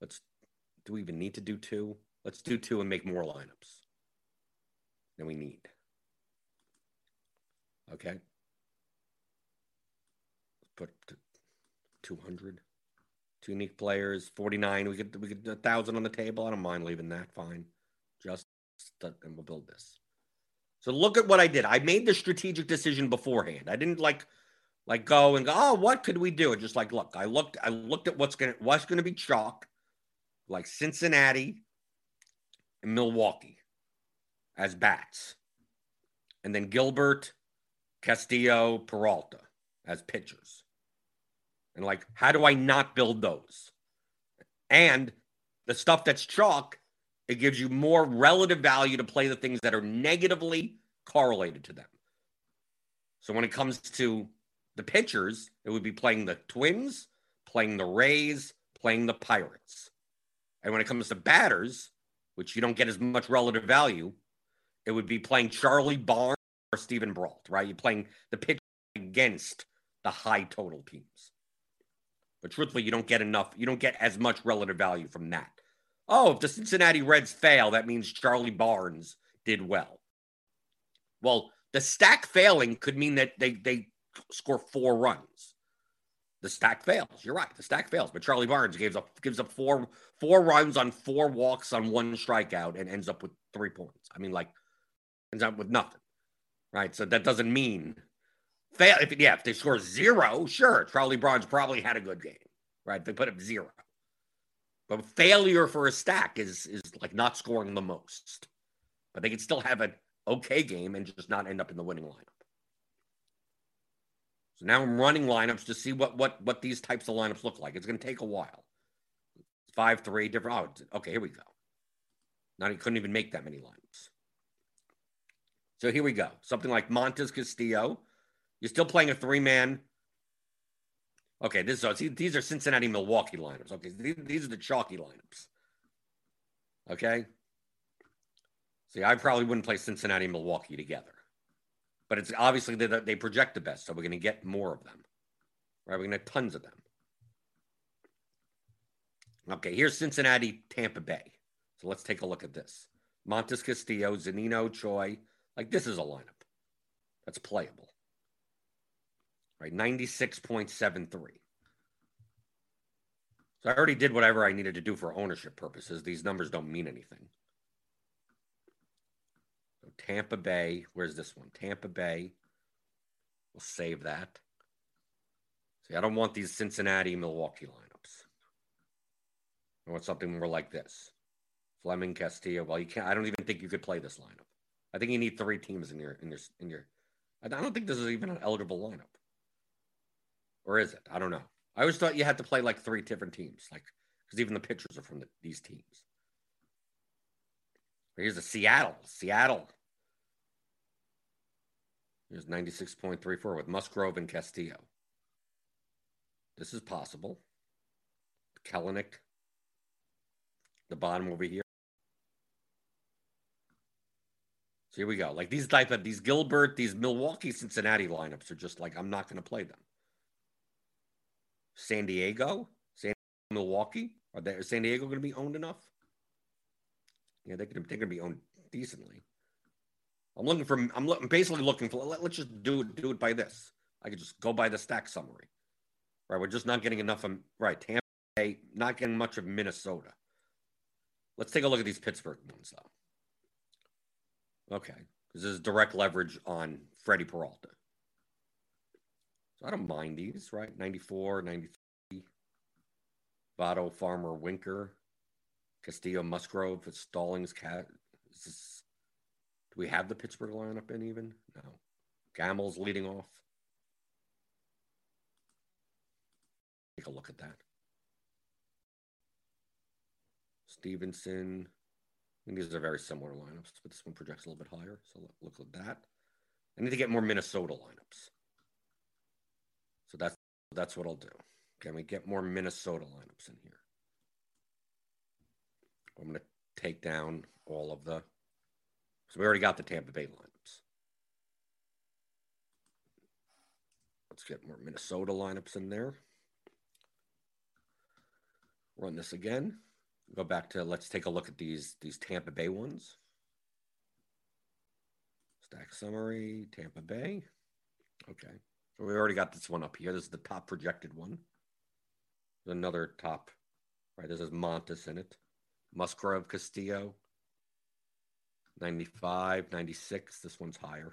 Let's, do we even need to do two? Let's do two and make more lineups than we need. Okay. Put two hundred. Two unique players, forty-nine. We could we could one thousand on the table. I don't mind leaving that. Fine. Just, and we'll build this. So look at what I did. I made the strategic decision beforehand. I didn't like like go and go, oh, what could we do? It just like, look, I looked I looked at what's going to what's going to be chalk, like Cincinnati and Milwaukee as bats. And then Gilbert, Castillo, Peralta as pitchers. And like, how do I not build those? And the stuff that's chalk, it gives you more relative value to play the things that are negatively correlated to them. So when it comes to the pitchers, it would be playing the Twins, playing the Rays, playing the Pirates. And when it comes to batters, which you don't get as much relative value, it would be playing Charlie Barnes or Steven Brault, right? You're playing the pitcher against the high total teams. But truthfully, you don't get enough. You don't get as much relative value from that. Oh, if the Cincinnati Reds fail, that means Charlie Barnes did well. Well, the stack failing could mean that they, they score four runs. The stack fails. You're right. The stack fails. But Charlie Barnes gives up gives up four four runs on four walks on one strikeout and ends up with three points. I mean, like, ends up with nothing, right? So that doesn't mean fail. If yeah, if they score zero, sure, Charlie Barnes probably had a good game, right? They put up zero. But failure for a stack is is like not scoring the most. But they can still have an okay game and just not end up in the winning lineup. So now I'm running lineups to see what what what these types of lineups look like. It's going to take a while. Five, three, different. Oh, okay, here we go. Now he couldn't even make that many lineups. So here we go. Something like Montes Castillo. You're still playing a three-man. Okay, this is, see, these are Cincinnati, Milwaukee lineups. Okay, these, these are the chalky lineups. Okay? See, I probably wouldn't play Cincinnati and Milwaukee together. But it's obviously that they project the best, so we're going to get more of them. Right? We're going to have tons of them. Okay, here's Cincinnati, Tampa Bay. So let's take a look at this. Montes Castillo, Zunino, Choi. Like, this is a lineup that's playable. Right, ninety-six point seven three. So I already did whatever I needed to do for ownership purposes. These numbers don't mean anything. So Tampa Bay, where's this one? Tampa Bay. We'll save that. See, I don't want these Cincinnati, Milwaukee lineups. I want something more like this. Fleming, Castillo. Well, you can't. I don't even think you could play this lineup. I think you need three teams in your in your in your. I don't think this is even an eligible lineup, or is it? I don't know. I always thought you had to play like three different teams, like because even the pitchers are from the, these teams. Here's the Seattle, Seattle. Here's ninety-six point three four with Musgrove and Castillo. This is possible. Kellenick, the bottom over here. So here we go. Like these type of, these Gilbert, these Milwaukee, Cincinnati lineups are just like, I'm not going to play them. San Diego, San Diego, Milwaukee. Are they, is San Diego going to be owned enough? Yeah, they're going to be owned decently. I'm looking for, I'm, look, I'm basically looking for, let, let's just do, do it by this. I could just go by the stack summary. Right, we're just not getting enough of, right, Tampa Bay, not getting much of Minnesota. Let's take a look at these Pittsburgh ones, though. Okay, because this is direct leverage on Freddie Peralta. So I don't mind these, right? ninety-four, ninety-three, Votto, Farmer, Winker, Castillo, Musgrove, Stallings, Cat. Is this, do we have the Pittsburgh lineup in even? No. Gamel's leading off. Take a look at that. Stevenson. I think these are very similar lineups, but this one projects a little bit higher. So look at that. I need to get more Minnesota lineups. So that's that's what I'll do. Can we get more Minnesota lineups in here? I'm going to take down all of the. So we already got the Tampa Bay lineups. Let's get more Minnesota lineups in there. Run this again. Go back to, let's take a look at these, these Tampa Bay ones. Stack summary, Tampa Bay. Okay. So we already got this one up here. This is the top projected one. There's another top, right? This is Montes in it. Musgrove, Castillo. ninety-five, ninety-six. This one's higher.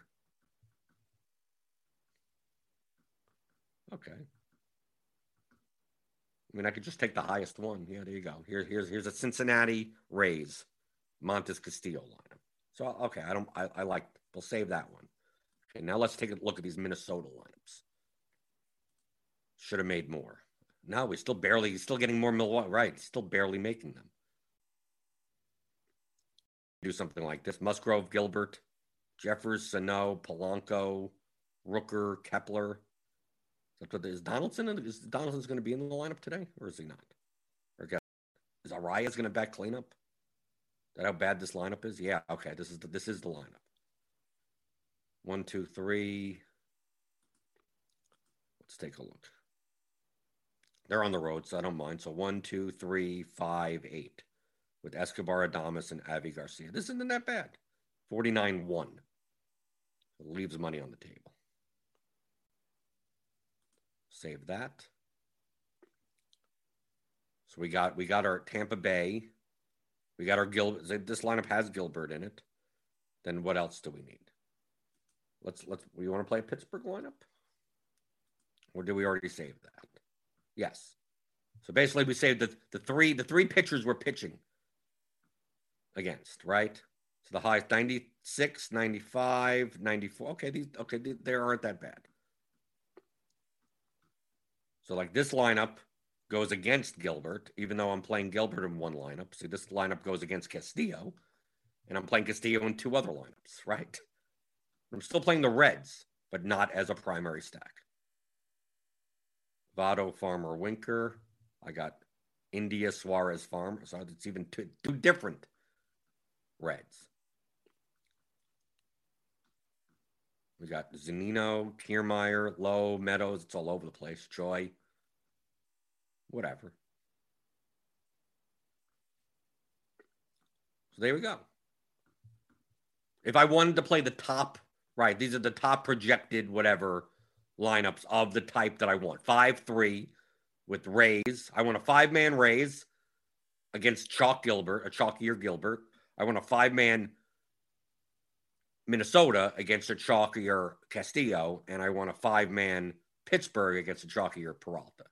Okay. I mean, I could just take the highest one. Yeah, there you go. Here, here's here's a Cincinnati Rays, Montes Castillo lineup. So okay, I don't. I, I like. We'll save that one. Okay, now let's take a look at these Minnesota lineups. Should have made more. No, we're still barely. Still getting more Milwaukee. Right, still barely making them. Do something like this: Musgrove, Gilbert, Jeffers, Sano, Polanco, Rooker, Kepler. Is Donaldson is Donaldson's going to be in the lineup today, or is he not? Or is Arias going to back cleanup? Is that how bad this lineup is? Yeah. Okay. This is the, this is the lineup. One, two, three. Let's take a look. They're on the road, so I don't mind. So one, two, three, five, eight, with Escobar, Adames, and Avi Garcia. This isn't that bad. forty-nine one. It leaves money on the table. Save that. So we got we got our Tampa Bay. We got our Gilbert. This lineup has Gilbert in it. Then what else do we need? Let's let's. We want to play a Pittsburgh lineup, or do we already save that? Yes. So basically, we saved the the three the three pitchers we're pitching against, right? So the highest ninety-six, ninety-five, ninety-four. Okay, these okay they aren't that bad. So like this lineup goes against Gilbert, even though I'm playing Gilbert in one lineup. See, this lineup goes against Castillo, and I'm playing Castillo in two other lineups, right? I'm still playing the Reds, but not as a primary stack. Votto, Farmer, Winker. I got India, Suarez, Farmer. So it's even two, two different Reds. We got Zunino, Kiermaier, Lowe, Meadows. It's all over the place. Choi, whatever. So there we go. If I wanted to play the top, right, these are the top projected whatever lineups of the type that I want. five three with Rays. I want a five-man Rays against Chalk Gilbert, a chalkier Gilbert. I want a five-man Minnesota against a chalkier Castillo, and I want a five-man Pittsburgh against a chalkier Peralta.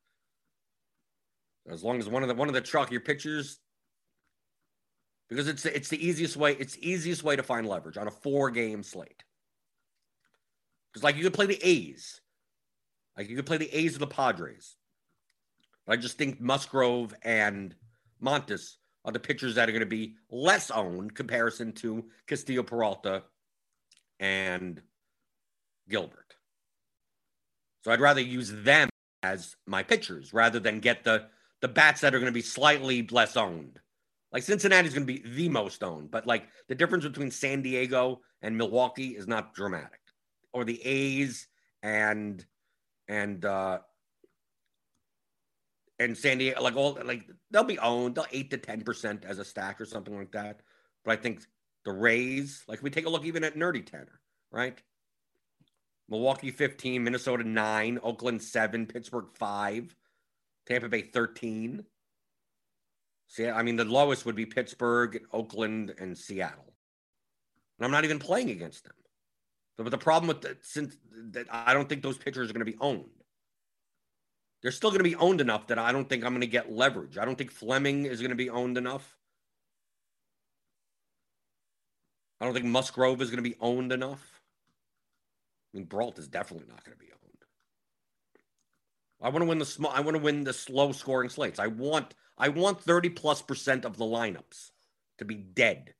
As long as one of the one of the chalkier pitchers because it's it's the easiest way. It's the easiest way to find leverage on a four-game slate. Because like you could play the A's, like you could play the A's or the Padres. But I just think Musgrove and Montes are the pitchers that are going to be less owned comparison to Castillo, Peralta, and Gilbert. So I'd rather use them as my pitchers rather than get the the bats that are going to be slightly less owned. Like Cincinnati's going to be the most owned, but like the difference between San Diego and Milwaukee is not dramatic, or the A's and and uh, and San Diego. Like all like they'll be owned, they'll eight to ten percent as a stack or something like that. But I think the Rays, like if we take a look even at Nerdy Tenor, right? Milwaukee fifteen, Minnesota nine, Oakland seven, Pittsburgh five, Tampa Bay thirteen. See, I mean, the lowest would be Pittsburgh, Oakland, and Seattle. And I'm not even playing against them. But the problem with that, since that I don't think those pitchers are going to be owned. They're still going to be owned enough that I don't think I'm going to get leverage. I don't think Fleming is going to be owned enough. I don't think Musgrove is going to be owned enough. I mean, Brault is definitely not going to be owned. I want to win the sm- I want to win the slow scoring slates. I want I want thirty plus percent of the lineups to be dead.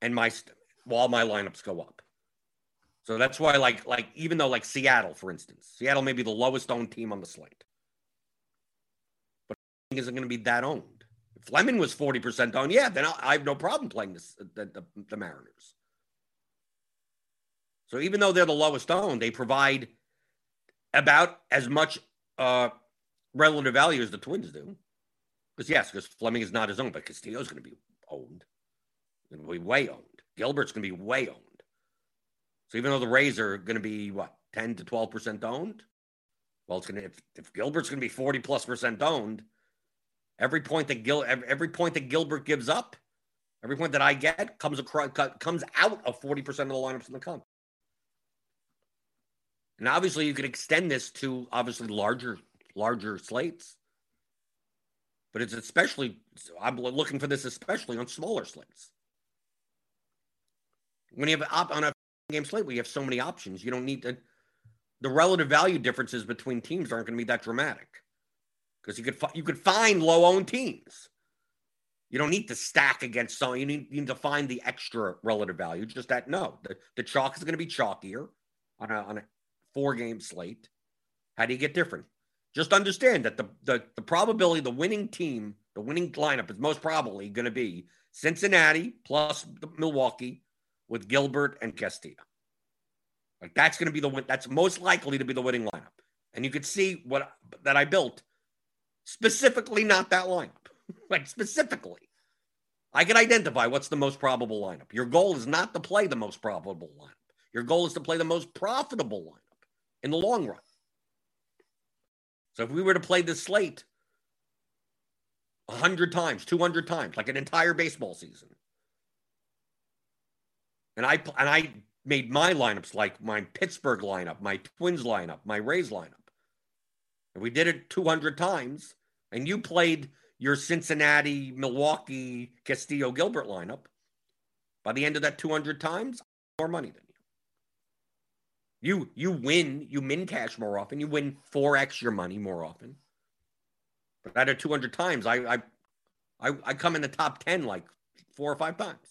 And my st- while my lineups go up. So that's why like like even though like Seattle, for instance, Seattle may be the lowest owned team on the slate. But isn't going to be that owned. If Fleming was forty percent owned, yeah, then I'll, I have no problem playing this the, the, the Mariners. So even though they're the lowest owned, they provide about as much uh, relative value as the Twins do. Because, yes, because Fleming is not his own, but Castillo's going to be owned. Going to be way owned. Gilbert's going to be way owned. So even though the Rays are going to be, what, ten to twelve percent owned? Well, it's going to if, if Gilbert's going to be forty plus percent owned, every point that Gil every, every point that Gilbert gives up, every point that I get comes across comes out of forty percent of the lineups in the comp. And obviously, you could extend this to obviously larger, larger slates. But it's especially, I'm looking for this especially on smaller slates. When you have op- on a game slate, where you have so many options, you don't need to. The relative value differences between teams aren't going to be that dramatic, because you could fi- you could find low-owned teams. You don't need to stack against some. You need, you need to find the extra relative value. Just that no, the, the chalk is going to be chalkier on a on a. four-game slate. How do you get different? Just understand that the, the the probability the winning team, the winning lineup is most probably going to be Cincinnati plus Milwaukee with Gilbert and Castillo. Like that's going to be the that's most likely to be the winning lineup. And you could see what that I built specifically not that lineup. Like specifically. I can identify what's the most probable lineup. Your goal is not to play the most probable lineup. Your goal is to play the most profitable lineup in the long run. So if we were to play this slate one hundred times, two hundred times, like an entire baseball season, and I and I made my lineups like my Pittsburgh lineup, my Twins lineup, my Rays lineup, and we did it two hundred times, and you played your Cincinnati, Milwaukee, Castillo, Gilbert lineup, by the end of that two hundred times, more money than you. You you win, you min cash more often. You win four X your money more often. But out of two hundred times, I, I I I come in the top ten like four or five times.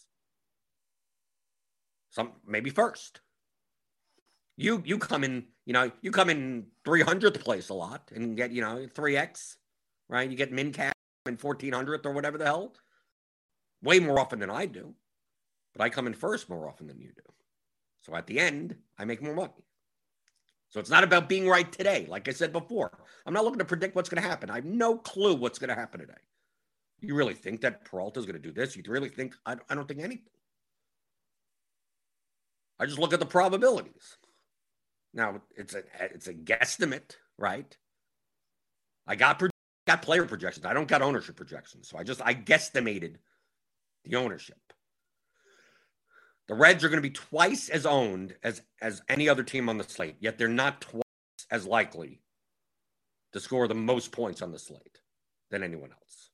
Some maybe first. You you come in, you know, you come in three hundredth place a lot and get, you know, three X, right? You get min cash in fourteen hundredth or whatever the hell. Way more often than I do. But I come in first more often than you do. So at the end, I make more money. So it's not about being right today. Like I said before, I'm not looking to predict what's going to happen. I have no clue what's going to happen today. You really think that Peralta is going to do this? You really think? I don't, I don't think anything. I just look at the probabilities. Now it's a it's a guesstimate, right? I got got player projections. I don't got ownership projections. So I just I guesstimated the ownership. The Reds are going to be twice as owned as, as any other team on the slate, yet they're not twice as likely to score the most points on the slate than anyone else.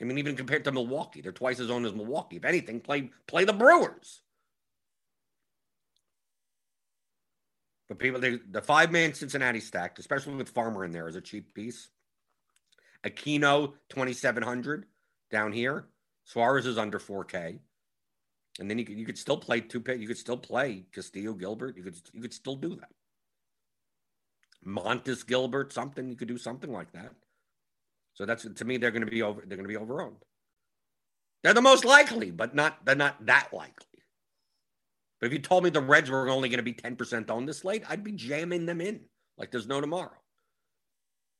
I mean, even compared to Milwaukee, they're twice as owned as Milwaukee. If anything, play play the Brewers. But people, they, the five-man Cincinnati stacked, especially with Farmer in there, is a cheap piece. Aquino, twenty-seven hundred down here. Suarez is under four K. And then you could, you could still play two pay. You could still play Castillo, Gilbert. You could you could still do that. Montes, Gilbert, something. You could do something like that. So that's, to me, they're going to be over. They're going to be overowned. They're the most likely, but not they're not that likely. But if you told me the Reds were only going to be ten percent on this slate, I'd be jamming them in like there's no tomorrow.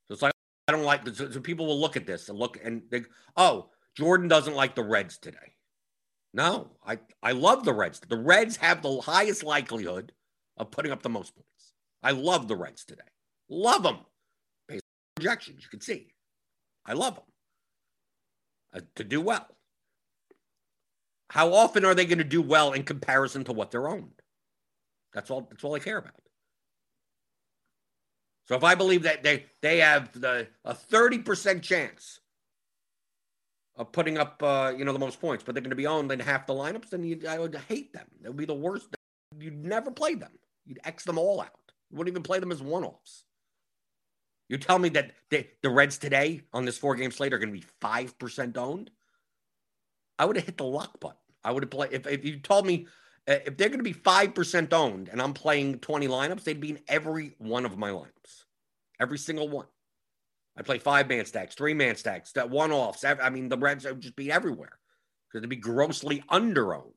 So it's like I don't like. So, so people will look at this and look and think, oh, Jordan doesn't like the Reds today. No, I, I love the Reds. The Reds have the highest likelihood of putting up the most points. I love the Reds today. Love them. Based on projections, you can see. I love them. Uh, to do well. How often are they going to do well in comparison to what they're owned? That's all, that's all I care about. So if I believe that they, they have the, a thirty percent chance of putting up, uh, you know, the most points, but they're going to be owned in half the lineups, then you, I would hate them. It would be the worst. You'd never play them. You'd X them all out. You wouldn't even play them as one-offs. You tell me that they, the Reds today on this four-game slate are going to be five percent owned? I would have hit the lock button. I would have played. If, if you told me uh, if they're going to be five percent owned and I'm playing twenty lineups, they'd be in every one of my lineups. Every single one. I play five-man stacks, three-man stacks, that one-offs. I mean, the Reds would just be everywhere because they'd be grossly under-owned.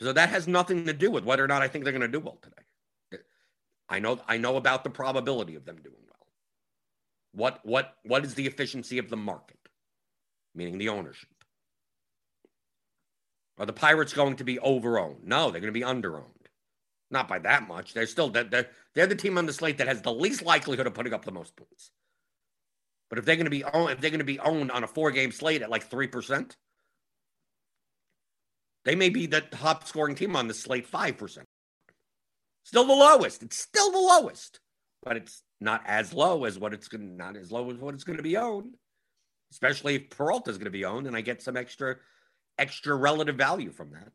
So that has nothing to do with whether or not I think they're going to do well today. I know, I know about the probability of them doing well. What, what, what is the efficiency of the market, meaning the ownership? Are the Pirates going to be over-owned? No, they're going to be under-owned. Not by that much. They're still they're, they're the team on the slate that has the least likelihood of putting up the most points. But if they're going to be owned, if they're going to be owned on a four-game slate at like three percent, they may be the top-scoring team on the slate five percent. Still the lowest. It's still the lowest, but it's not as low as what it's going. Not as low as what it's going to be owned, especially if Peralta is going to be owned, and I get some extra, extra relative value from that.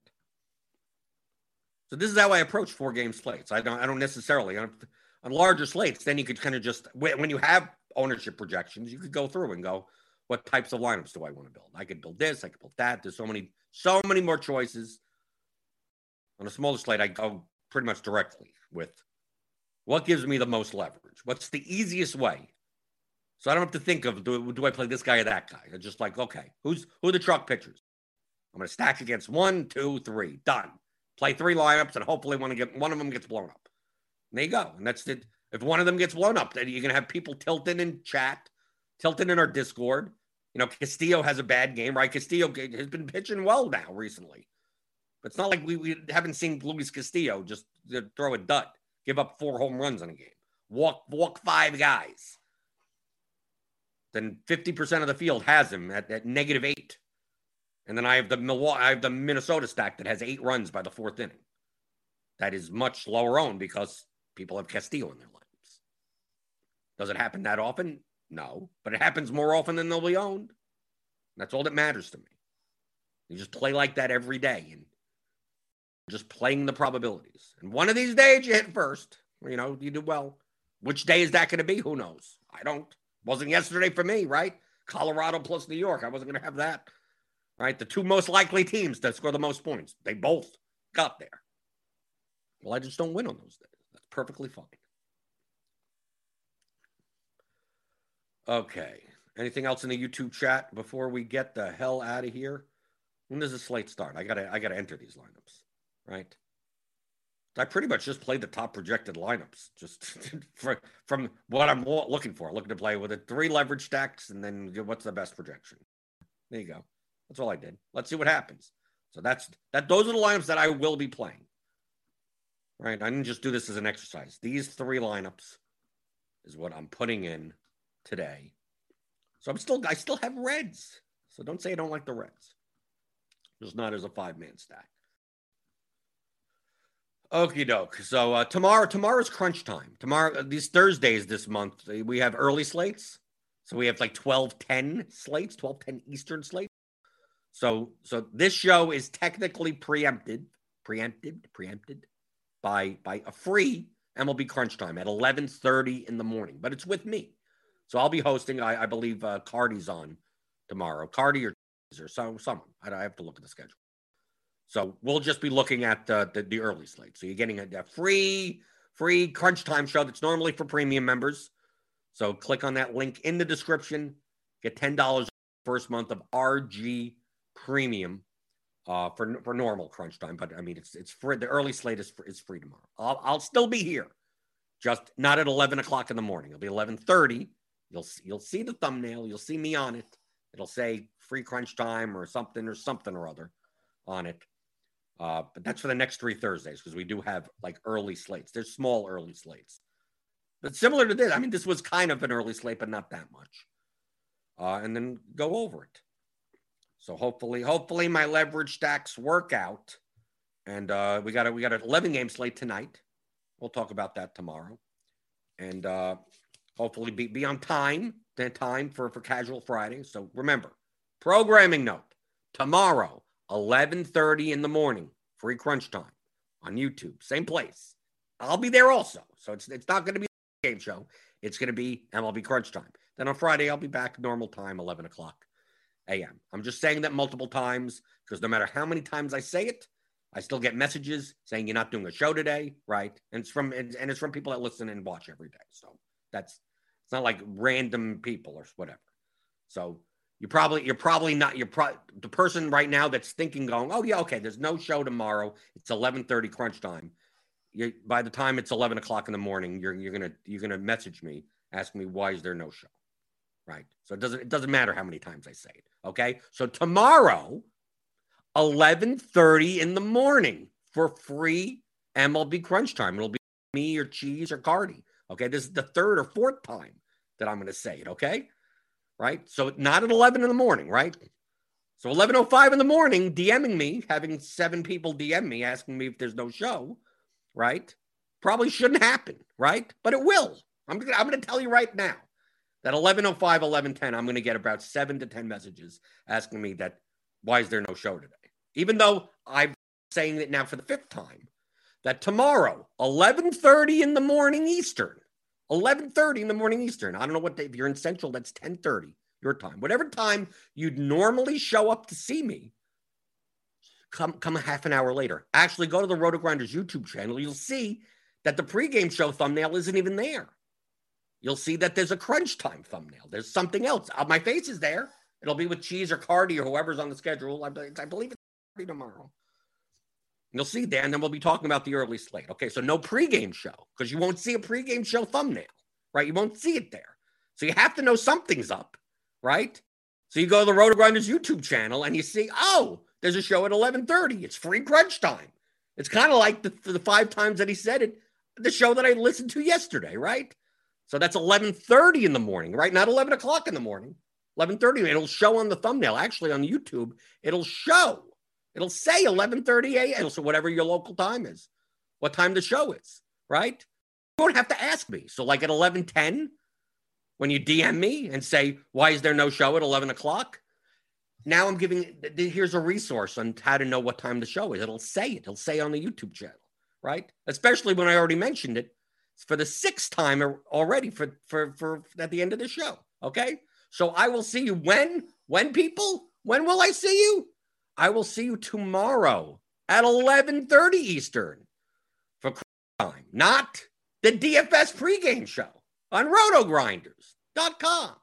So this is how I approach four-game slates. I don't, I don't necessarily on, on larger slates. Then you could kind of just when you have ownership projections, you could go through and go, what types of lineups do I want to build? I could build this. I could build that. There's so many, so many more choices. On a smaller slate, I go pretty much directly with what gives me the most leverage. What's the easiest way? So I don't have to think of do, do I play this guy or that guy. It's just like, okay, who's who are the truck pitchers? I'm going to stack against one, two, three. Done. Play three lineups, and hopefully one, get, one of them gets blown up. And there you go. And that's it. If one of them gets blown up, then you're going to have people tilting in chat, tilting in our Discord. You know, Castillo has a bad game, right? Castillo has been pitching well now recently. But it's not like we, we haven't seen Luis Castillo just throw a dud, give up four home runs in a game, walk walk five guys. Then fifty percent of the field has him at, at negative eight. And then I have the Milwaukee, I have the Minnesota stack that has eight runs by the fourth inning. That is much lower owned because people have Castillo in their lineups. Does it happen that often? No, but it happens more often than they'll be owned. That's all that matters to me. You just play like that every day and just playing the probabilities. And one of these days you hit first, you know, you do well. Which day is that going to be? Who knows? I don't. Wasn't yesterday for me, right? Colorado plus New York. I wasn't going to have that. Right, the two most likely teams that score the most points, they both got there. Well, I just don't win on those days. That's perfectly fine. Okay, anything else in the YouTube chat before we get the hell out of here? When does the slate start? I gotta, I gotta enter these lineups, right? I pretty much just played the top projected lineups, just for, from what I'm looking for. Looking to play with it, three leverage stacks, and then what's the best projection? There you go. That's all I did. Let's see what happens. So that's that. Those are the lineups that I will be playing. All right. I didn't just do this as an exercise. These three lineups is what I'm putting in today. So I'm still, I still have Reds. So don't say I don't like the Reds. Just not as a five-man stack. Okie doke. So uh, tomorrow, tomorrow's crunch time. Tomorrow, these Thursdays this month, we have early slates. So we have like twelve ten slates, twelve ten Eastern slates. So so this show is technically preempted, preempted, preempted by by a free M L B Crunch Time at eleven thirty in the morning. But it's with me. So I'll be hosting, I, I believe uh, Cardi's on tomorrow. Cardi or or so, someone. I, I have to look at the schedule. So we'll just be looking at the, the, the early slate. So you're getting a, a free, free Crunch Time show that's normally for premium members. So click on that link in the description. Get ten dollars first month of R G Premium uh, for for normal Crunch Time. But I mean, it's it's free. The early slate is free, is free tomorrow. I'll, I'll still be here, just not at eleven o'clock in the morning. It'll be eleven thirty. You'll you'll see the thumbnail. You'll see me on it. It'll say free Crunch Time or something or something or other on it. Uh, but that's for the next three Thursdays, because we do have like early slates. There's small early slates. But similar to this, I mean, this was kind of an early slate, but not that much. Uh, and then go over it. So hopefully, hopefully my leverage stacks work out. And uh, we got a, we got an eleven game slate tonight. We'll talk about that tomorrow. And uh, hopefully be, be on time, then time for, for Casual Friday. So remember, programming note, tomorrow, eleven thirty in the morning, free Crunch Time on YouTube, same place. I'll be there also. So it's it's not going to be a game show. It's going to be M L B Crunch Time. Then on Friday, I'll be back normal time, eleven o'clock a.m. I'm just saying that multiple times because no matter how many times I say it, I still get messages saying you're not doing a show today, right? And it's from and it's from people that listen and watch every day. So that's it's not like random people or whatever. So you probably you're probably not you're pro- the person right now that's thinking going, oh yeah, okay, there's no show tomorrow. It's eleven thirty Crunch Time. You, by the time it's eleven o'clock in the morning, you're you're gonna you're gonna message me, ask me why is there no show, right? So it doesn't it doesn't matter how many times I say it, okay? So tomorrow, eleven thirty in the morning for free M L B Crunch Time. It'll be me or Cheese or Cardi, okay? This is the third or fourth time that I'm gonna say it, okay? Right? So not at eleven in the morning, right? So eleven oh five in the morning, DMing me, having seven people D M me asking me if there's no show. Right? Probably shouldn't happen, right? But it will. I'm gonna, I'm going to tell you right now that eleven oh five, eleven ten, I'm going to get about seven to ten messages asking me that, why is there no show today? Even though I'm saying it now for the fifth time, that tomorrow, eleven thirty in the morning Eastern, eleven thirty in the morning Eastern, I don't know what day, if you're in Central, that's ten thirty your time. Whatever time you'd normally show up to see me, Come, come a half an hour later. Actually, go to the Roto Grinders YouTube channel. You'll see that the pregame show thumbnail isn't even there. You'll see that there's a Crunch Time thumbnail. There's something else. Uh, my face is there. It'll be with Cheese or Cardi or whoever's on the schedule. I, I believe it's Cardi tomorrow. You'll see there, and then we'll be talking about the early slate. Okay, so no pregame show because you won't see a pregame show thumbnail, right? You won't see it there. So you have to know something's up, right? So you go to the Roto Grinders YouTube channel and you see, oh, there's a show at eleven thirty. It's free Crunch Time. It's kind of like the, the five times that he said it, the show that I listened to yesterday, right? So that's eleven thirty in the morning, right? Not eleven o'clock in the morning. eleven thirty, it'll show on the thumbnail. Actually, on YouTube, it'll show. It'll say eleven thirty a.m., so whatever your local time is, what time the show is, right? You don't have to ask me. So like at eleven ten, when you D M me and say, why is there no show at eleven o'clock? Now I'm giving, here's a resource on how to know what time the show is. It'll say it. It'll say on the YouTube channel, right? Especially when I already mentioned it for the sixth time already for, for, for at the end of the show, okay? So I will see you when? When, people? When will I see you? I will see you tomorrow at eleven thirty Eastern for time, not the D F S pregame show on roto grinders dot com.